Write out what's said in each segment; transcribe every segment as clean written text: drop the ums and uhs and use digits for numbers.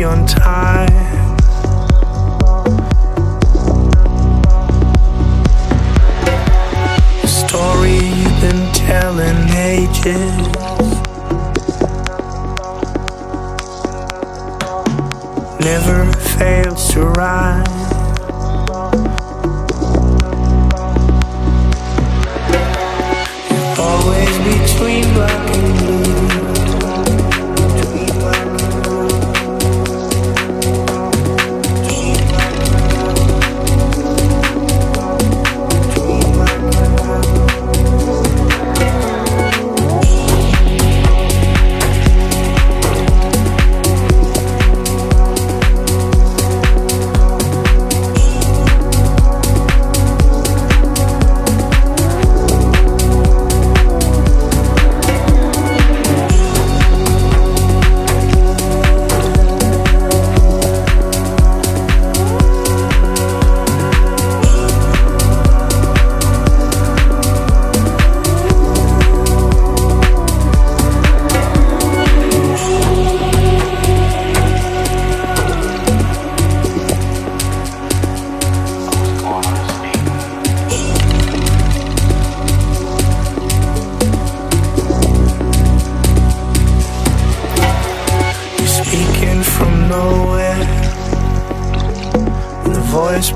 be on time. The story you've been telling ages, never fails to rise. Always between black and blue,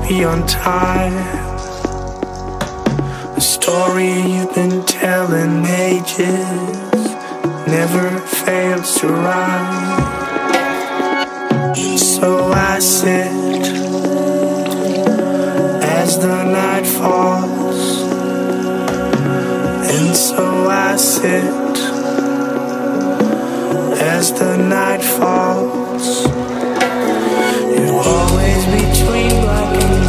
be on time. A story you've been telling ages never fails to rise. So I sit as the night falls, and so I sit as the night falls. You're always between black and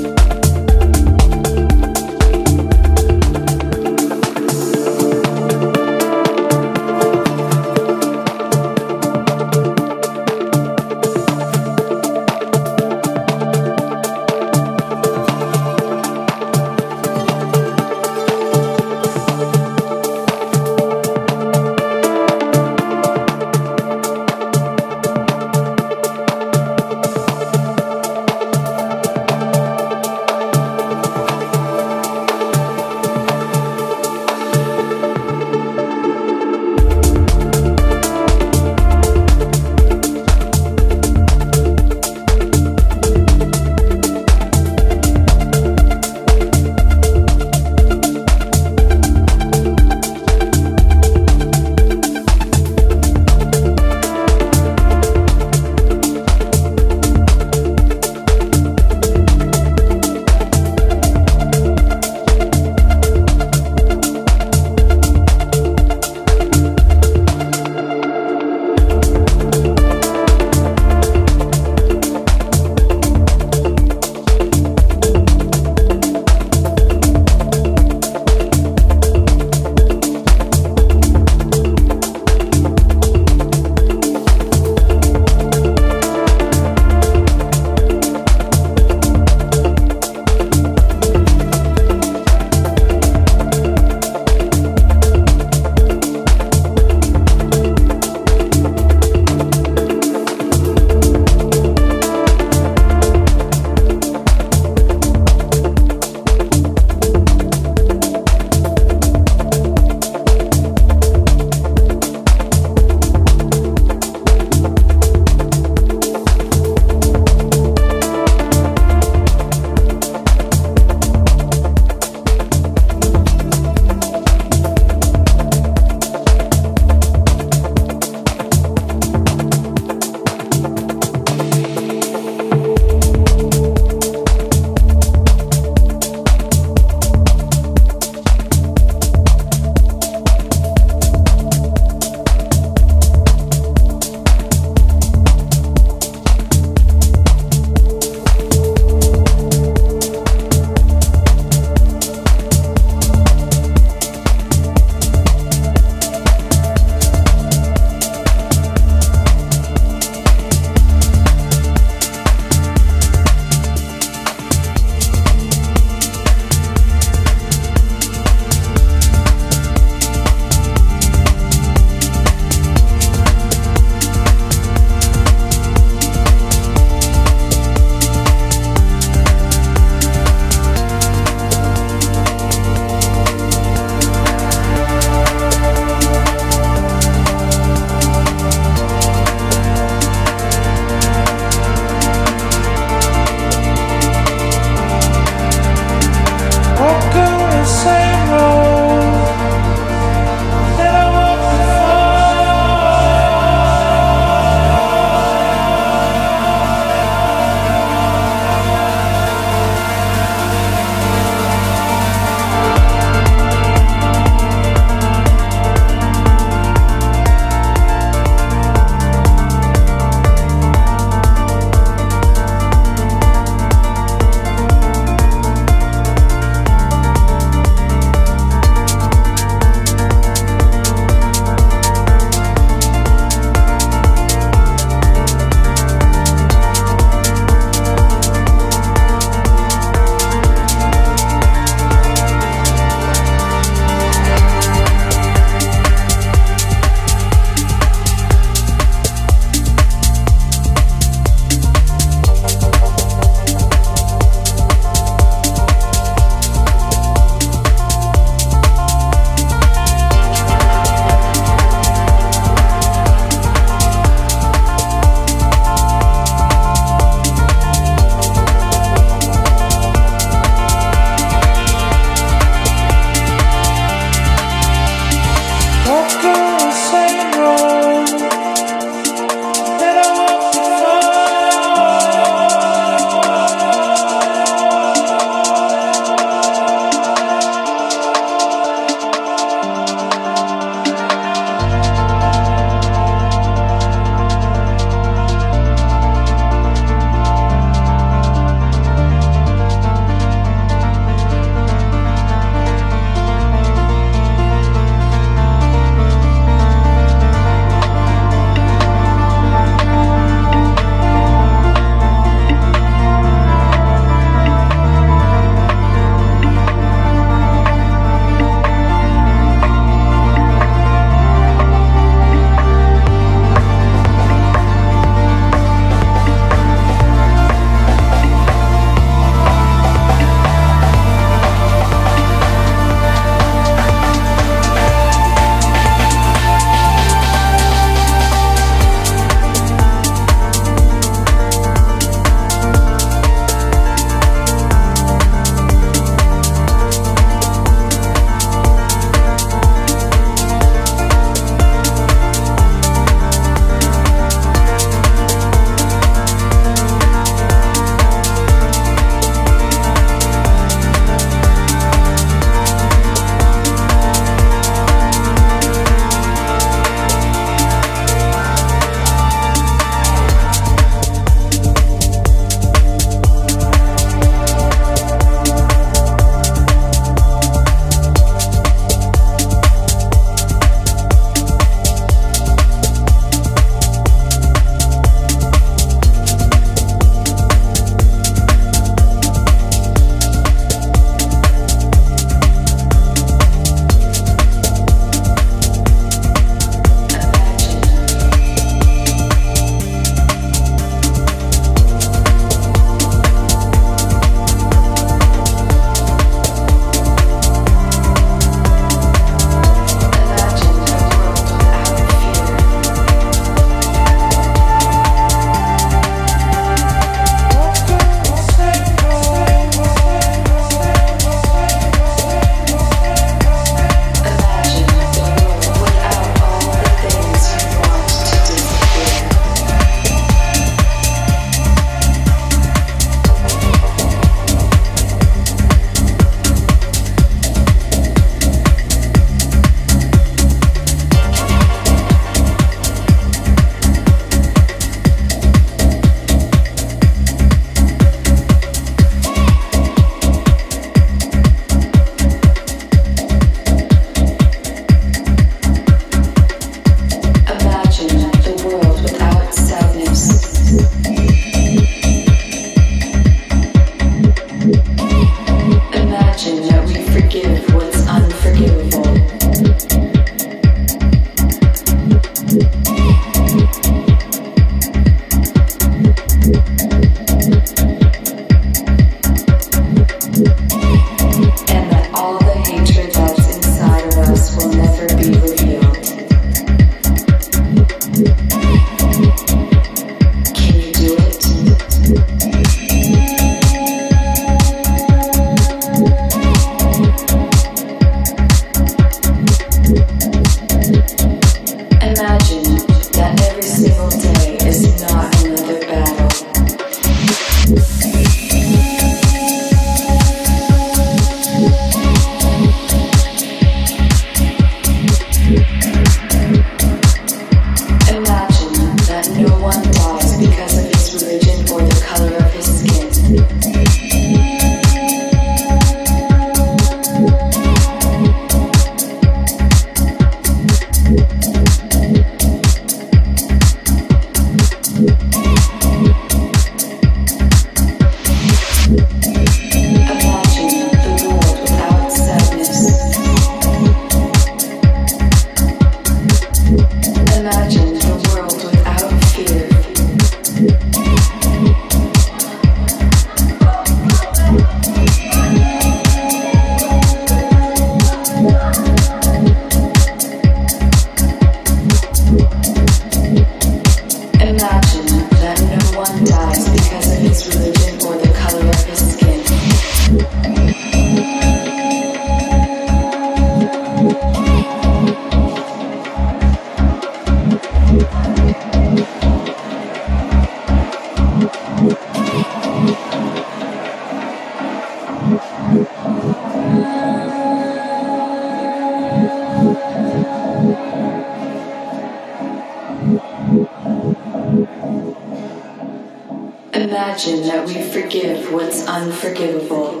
imagine that we forgive what's unforgivable.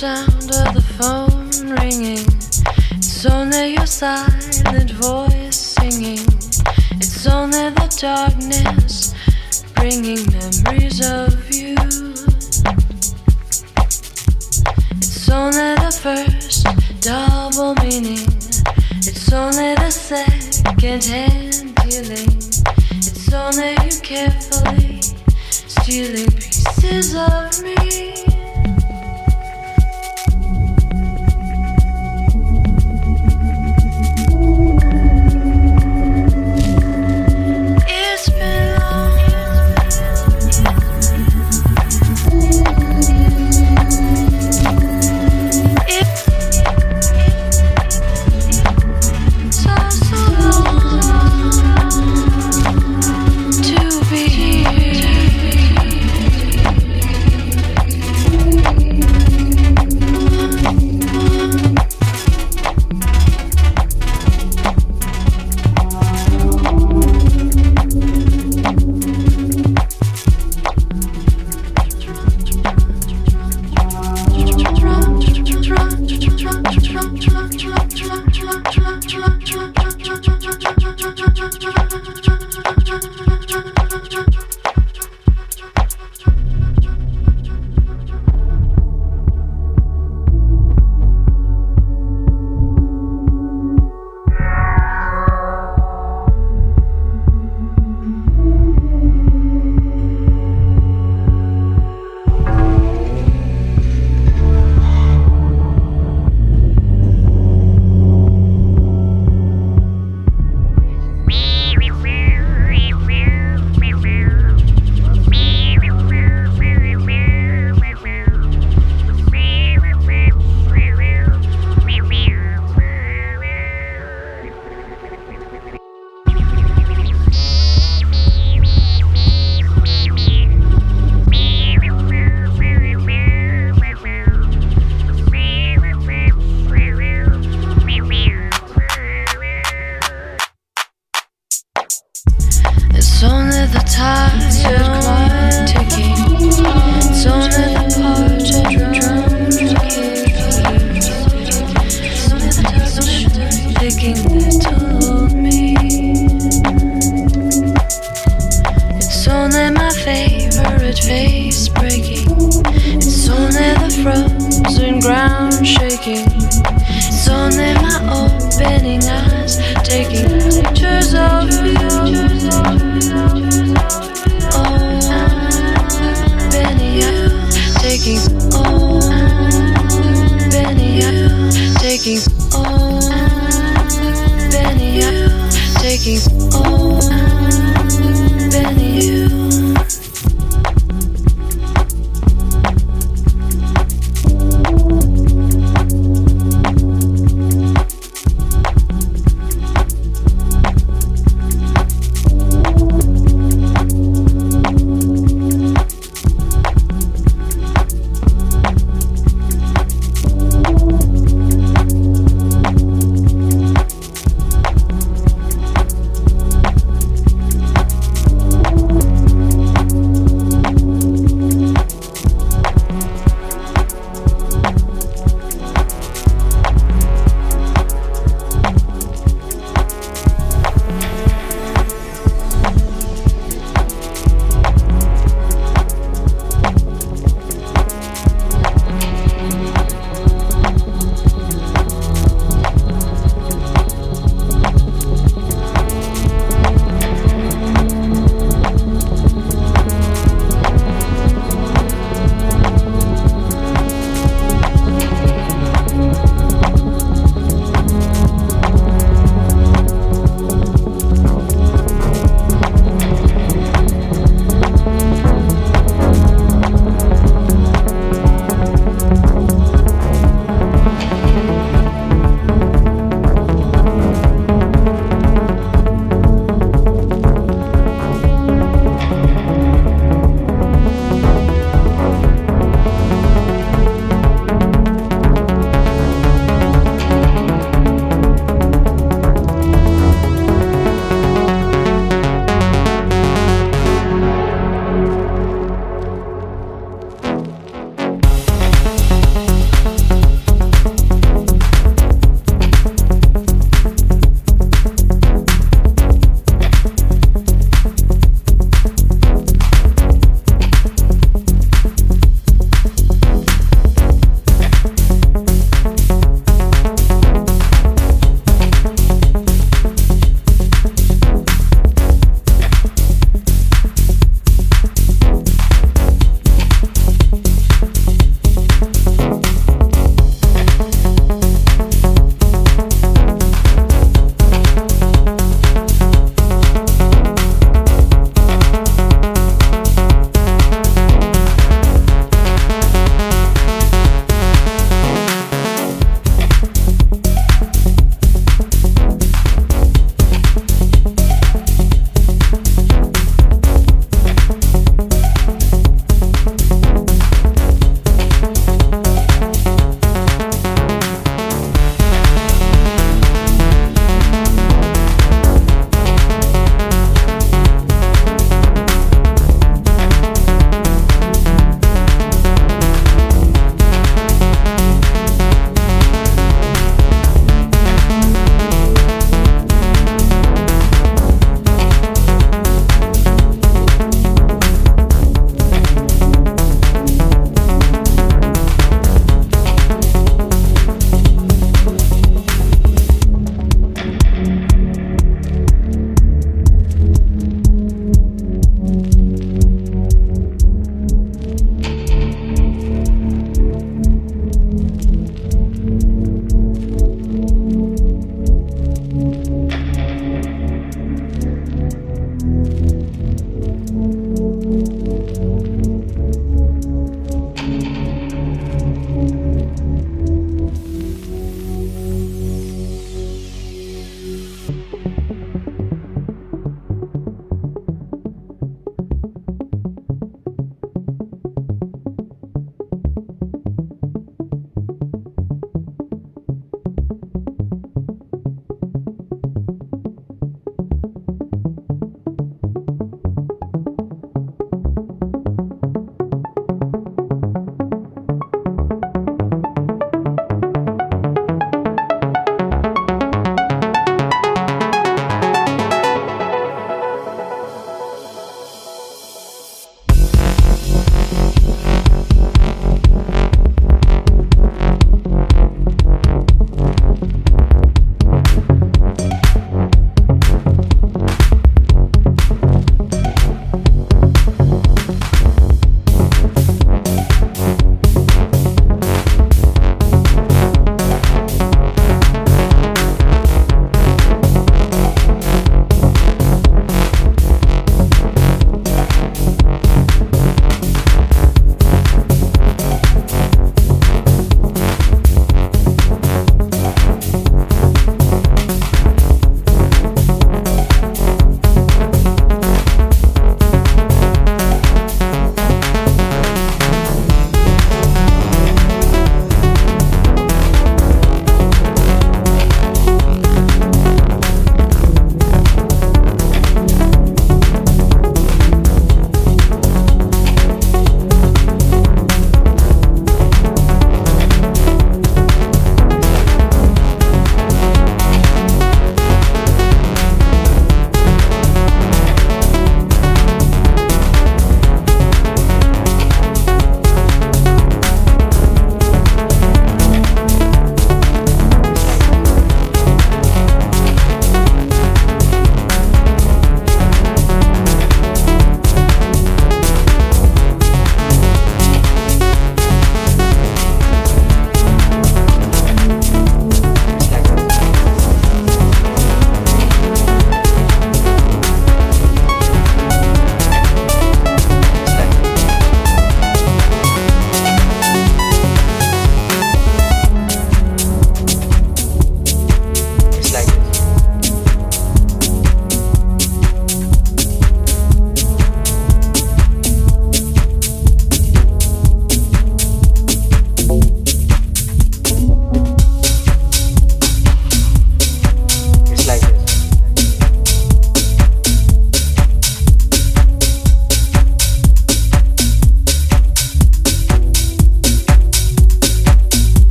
sound of the phone ringing. It's only your silent voice singing. It's only the darkness bringing memories of you. It's only the first double meaning. It's only the second hand dealing. It's only you carefully stealing pieces of me.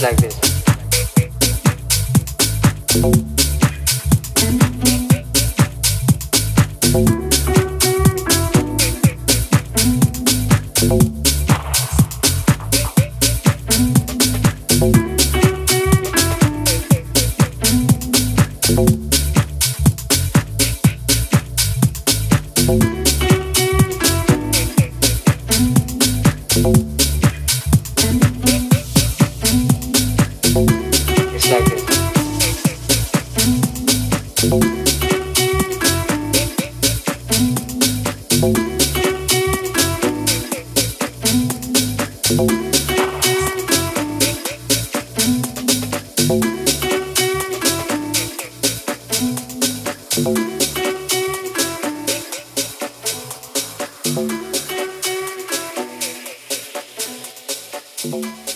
It's like this.